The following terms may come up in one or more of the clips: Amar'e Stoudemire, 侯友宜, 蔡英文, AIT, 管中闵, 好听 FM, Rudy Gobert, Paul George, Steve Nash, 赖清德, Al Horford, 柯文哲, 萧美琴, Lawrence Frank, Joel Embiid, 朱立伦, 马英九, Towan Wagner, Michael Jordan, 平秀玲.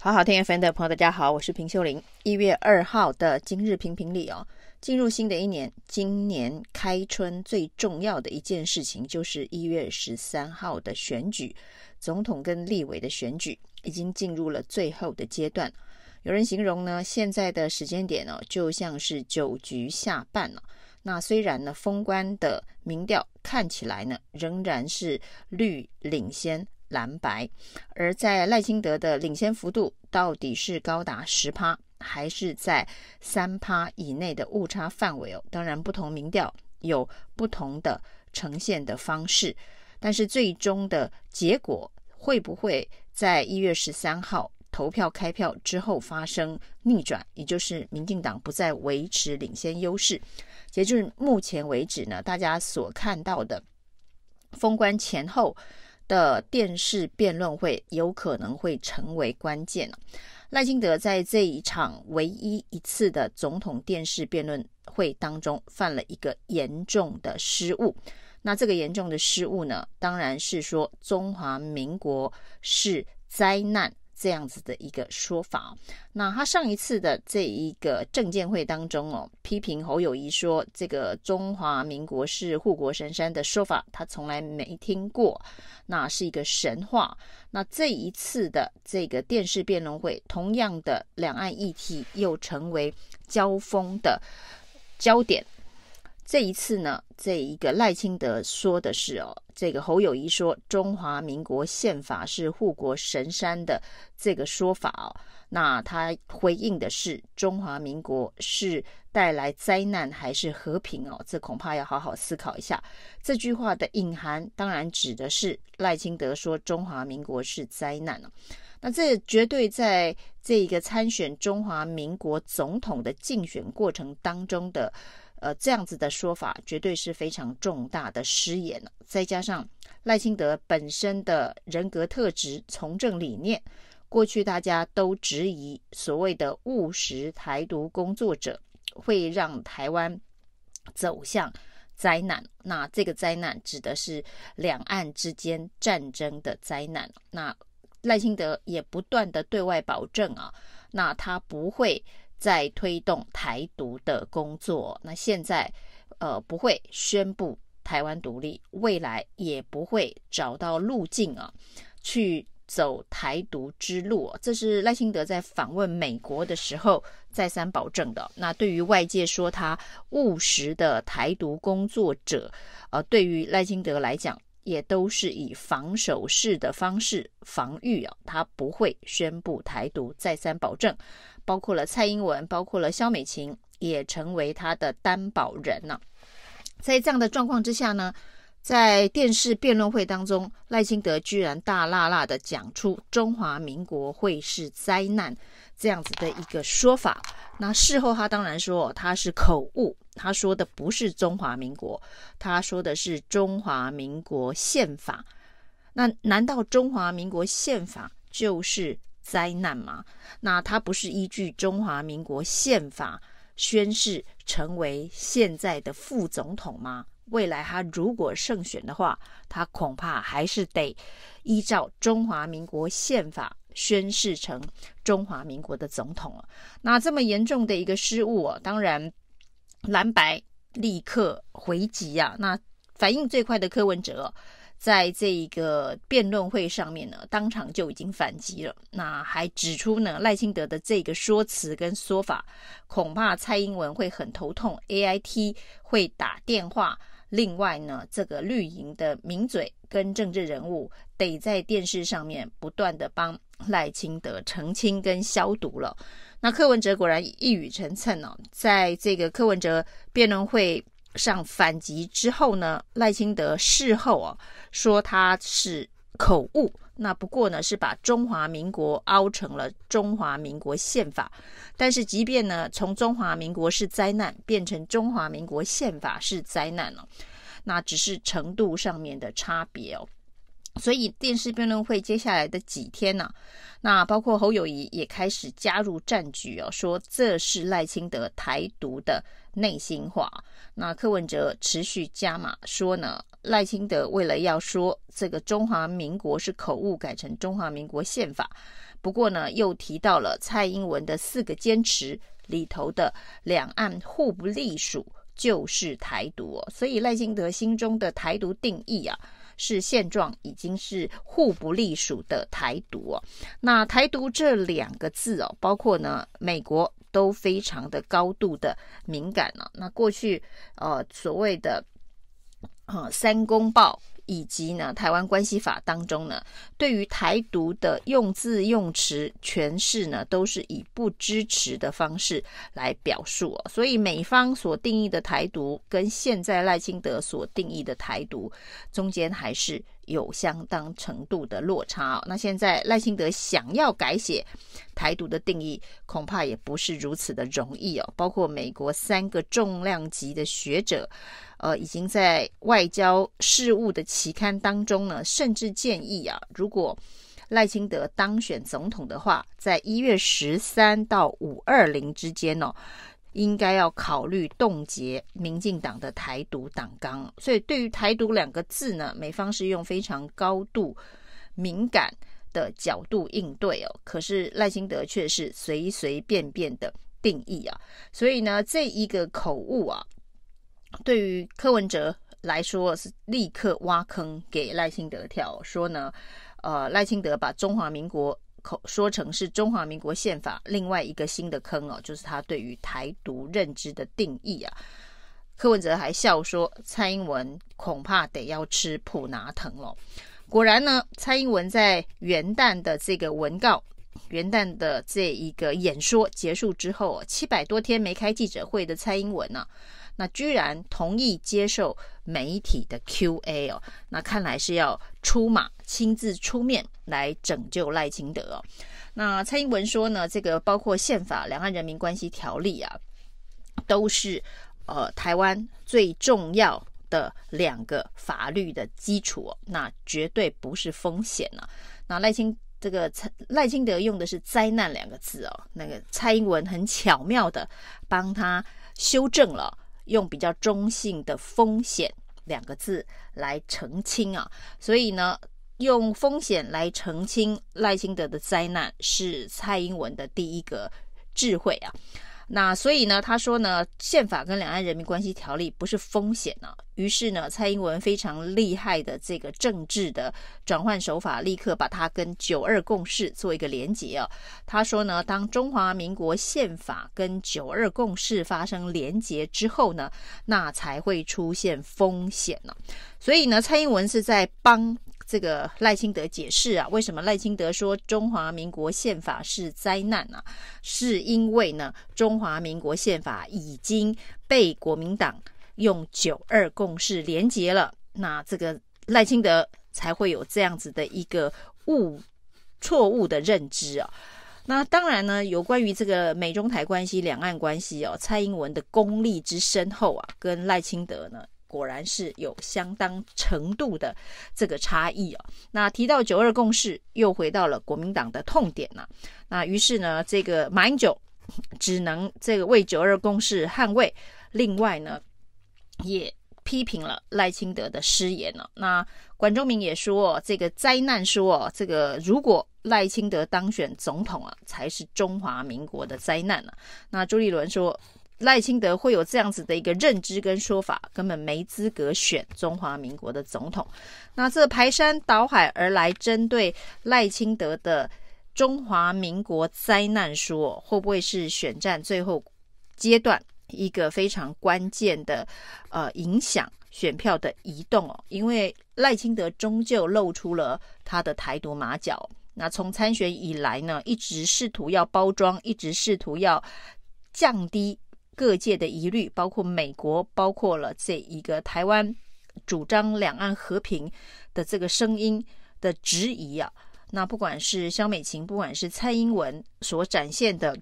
好听 FM 的朋友，大家好，我是平秀玲。1月2号的今日评评理哦，进入新的一年，今年开春最重要的一件事情就是1月13号的选举，总统跟立委的选举已经进入了最后的阶段。有人形容呢，现在的时间点哦，就像是酒局下半了。那虽然呢，封关的民调看起来呢，仍然是绿领先蓝白，而在赖清德的领先幅度到底是高达 10%， 还是在 3% 以内的误差范围哦？当然不同民调有不同的呈现的方式，但是最终的结果会不会在1月13号投票开票之后发生逆转，也就是民进党不再维持领先优势，截至目前为止呢，大家所看到的封关前后的电视辩论会有可能会成为关键。赖清德在这一场唯一一次的总统电视辩论会当中犯了一个严重的失误，那这个严重的失误呢，当然是说中华民国是灾难这样子的一个说法。那他上一次的这一个政见会当中哦，批评侯友宜说这个中华民国是护国神山的说法他从来没听过，那是一个神话。那这一次的这个电视辩论会，同样的两岸议题又成为交锋的焦点。这一次呢，这一个赖清德说的是哦，这个侯友宜说中华民国宪法是护国神山的这个说法哦，那他回应的是中华民国是带来灾难还是和平哦，这恐怕要好好思考一下。这句话的隐含当然指的是赖清德说中华民国是灾难哦。那这绝对在这一个参选中华民国总统的竞选过程当中的这样子的说法绝对是非常重大的失言了。再加上赖清德本身的人格特质、从政理念，过去大家都质疑所谓的务实台独工作者会让台湾走向灾难，那这个灾难指的是两岸之间战争的灾难。那赖清德也不断的对外保证啊，那他不会在推动台独的工作，那现在不会宣布台湾独立，未来也不会找到路径啊去走台独之路，这是赖清德在访问美国的时候再三保证的。那对于外界说他务实的台独工作者，对于赖清德来讲也都是以防守式的方式防御啊，他不会宣布台独，再三保证。包括了蔡英文，包括了萧美琴，也成为他的担保人呢。在这样的状况之下呢，在电视辩论会当中，赖清德居然大辣辣的讲出中华民国会是灾难这样子的一个说法。那事后他当然说他是口误，他说的不是中华民国，他说的是中华民国宪法。那难道中华民国宪法就是灾难吗？那他不是依据中华民国宪法宣誓成为现在的副总统吗？未来他如果胜选的话，他恐怕还是得依照中华民国宪法宣誓成中华民国的总统了。那这么严重的一个失误哦，当然蓝白立刻回击啊。那反应最快的柯文哲在这一个辩论会上面呢，当场就已经反击了。那还指出呢，赖清德的这个说辞跟说法，恐怕蔡英文会很头痛 ，AIT 会打电话。另外呢，这个绿营的名嘴跟政治人物得在电视上面不断的帮赖清德澄清跟消毒了。那柯文哲果然一语成谶哦，在这个柯文哲辩论会上反击之后呢，赖清德事后啊说他是口误，那不过呢是把中华民国凹成了中华民国宪法。但是即便呢从中华民国是灾难变成中华民国宪法是灾难了，那只是程度上面的差别哦。所以电视辩论会接下来的几天呢，那包括侯友宜也开始加入战局哦，说这是赖清德台独的内心话。那柯文哲持续加码说呢，赖清德为了要说这个中华民国是口误改成中华民国宪法，不过呢，又提到了蔡英文的4个坚持里头的两岸互不隶属就是台独哦。所以赖清德心中的台独定义啊，是现状已经是互不隶属的台独哦。那台独这2个字哦，包括呢美国都非常的高度的敏感了。那过去所谓的三公报以及呢台湾关系法当中呢，对于台独的用字用词诠释呢，都是以不支持的方式来表述哦。所以美方所定义的台独跟现在赖清德所定义的台独中间还是有相当程度的落差哦。那现在赖清德想要改写台独的定义，恐怕也不是如此的容易哦。包括美国3个重量级的学者已经在外交事务的期刊当中呢，甚至建议啊，如果赖清德当选总统的话，在1月13到520之间哦，应该要考虑冻结民进党的台独党纲。所以对于台独2个字呢，美方是用非常高度敏感的角度应对哦，可是赖清德却是随随便便的定义啊。所以呢，这一个口误啊，对于柯文哲来说是立刻挖坑给赖清德跳，说呢赖清德把中华民国说成是中华民国宪法，另外一个新的坑哦，就是他对于台独认知的定义啊。柯文哲还笑说，蔡英文恐怕得要吃普拿疼了。果然呢，蔡英文在元旦的这个文告，元旦的这一个演说结束之后，700多天没开记者会的蔡英文呢那居然同意接受媒体的 QA 哦，那看来是要出马亲自出面来拯救赖清德哦。那蔡英文说呢，这个包括宪法、两岸人民关系条例啊，都是台湾最重要的2个法律的基础哦，那绝对不是风险啊。那赖清德用的是灾难2个字哦，那个蔡英文很巧妙的帮他修正了，用比较中性的风险2个字来澄清啊。所以呢，用风险来澄清赖清德的灾难是蔡英文的第一个智慧啊。那所以呢，他说呢，宪法跟两岸人民关系条例不是风险啊。于是呢，蔡英文非常厉害的这个政治的转换手法，立刻把它跟92共识做一个连结啊。他说呢，当中华民国宪法跟92共识发生连结之后呢，那才会出现风险啊。所以呢，蔡英文是在帮这个赖清德解释啊，为什么赖清德说中华民国宪法是灾难啊？是因为呢，中华民国宪法已经被国民党用92共识连结了，那这个赖清德才会有这样子的一个错误的认知啊。那当然呢，有关于这个美中台关系、两岸关系哦，蔡英文的功力之深厚啊，跟赖清德呢，果然是有相当程度的这个差异哦。那提到92共识，又回到了国民党的痛点了。那于是呢，这个马英九只能这个为92共识捍卫，另外呢，也批评了赖清德的失言了。那管中闵也说，这个灾难说，这个如果赖清德当选总统啊，才是中华民国的灾难了。那朱立伦说，赖清德会有这样子的一个认知跟说法，根本没资格选中华民国的总统。那这排山倒海而来针对赖清德的中华民国灾难说，会不会是选战最后阶段一个非常关键的影响选票的移动哦？因为赖清德终究露出了他的台独马脚。那从参选以来呢，一直试图要包装，一直试图要降低各界的疑虑，包括美国，包括了这一个台湾主张两岸和平的这个声音的质疑啊。那不管是萧美琴，不管是蔡英文所展现的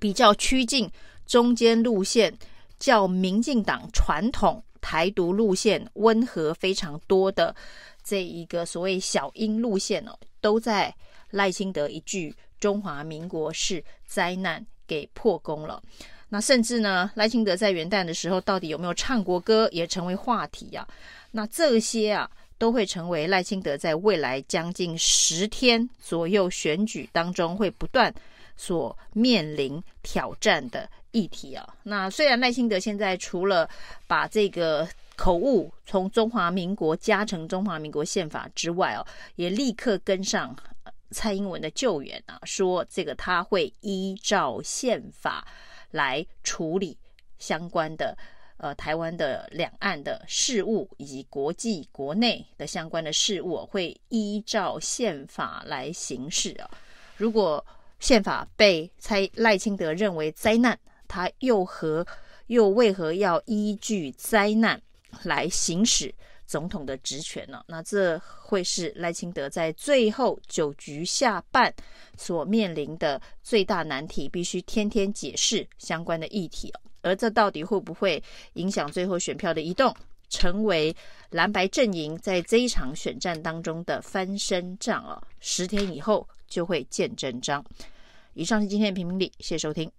比较趋近中间路线，较民进党传统台独路线温和非常多的这一个所谓小英路线哦，都在赖清德一句中华民国是灾难给破功了。那甚至呢，赖清德在元旦的时候到底有没有唱国歌也成为话题啊。那这些啊，都会成为赖清德在未来将近10天左右选举当中会不断所面临挑战的议题啊。那虽然赖清德现在除了把这个口误从中华民国加成中华民国宪法之外哦，也立刻跟上蔡英文的救援啊，说这个他会依照宪法来处理相关的台湾的两岸的事务以及国际国内的相关的事务，会依照宪法来行事啊。如果宪法被赖清德认为灾难，他又为何要依据灾难来行使总统的职权呢？那这会是赖清德在最后9局下半所面临的最大难题，必须天天解释相关的议题哦。而这到底会不会影响最后选票的移动，成为蓝白阵营在这一场选战当中的翻身仗哦？10天以后就会见真章。以上是今天的评评理，谢谢收听。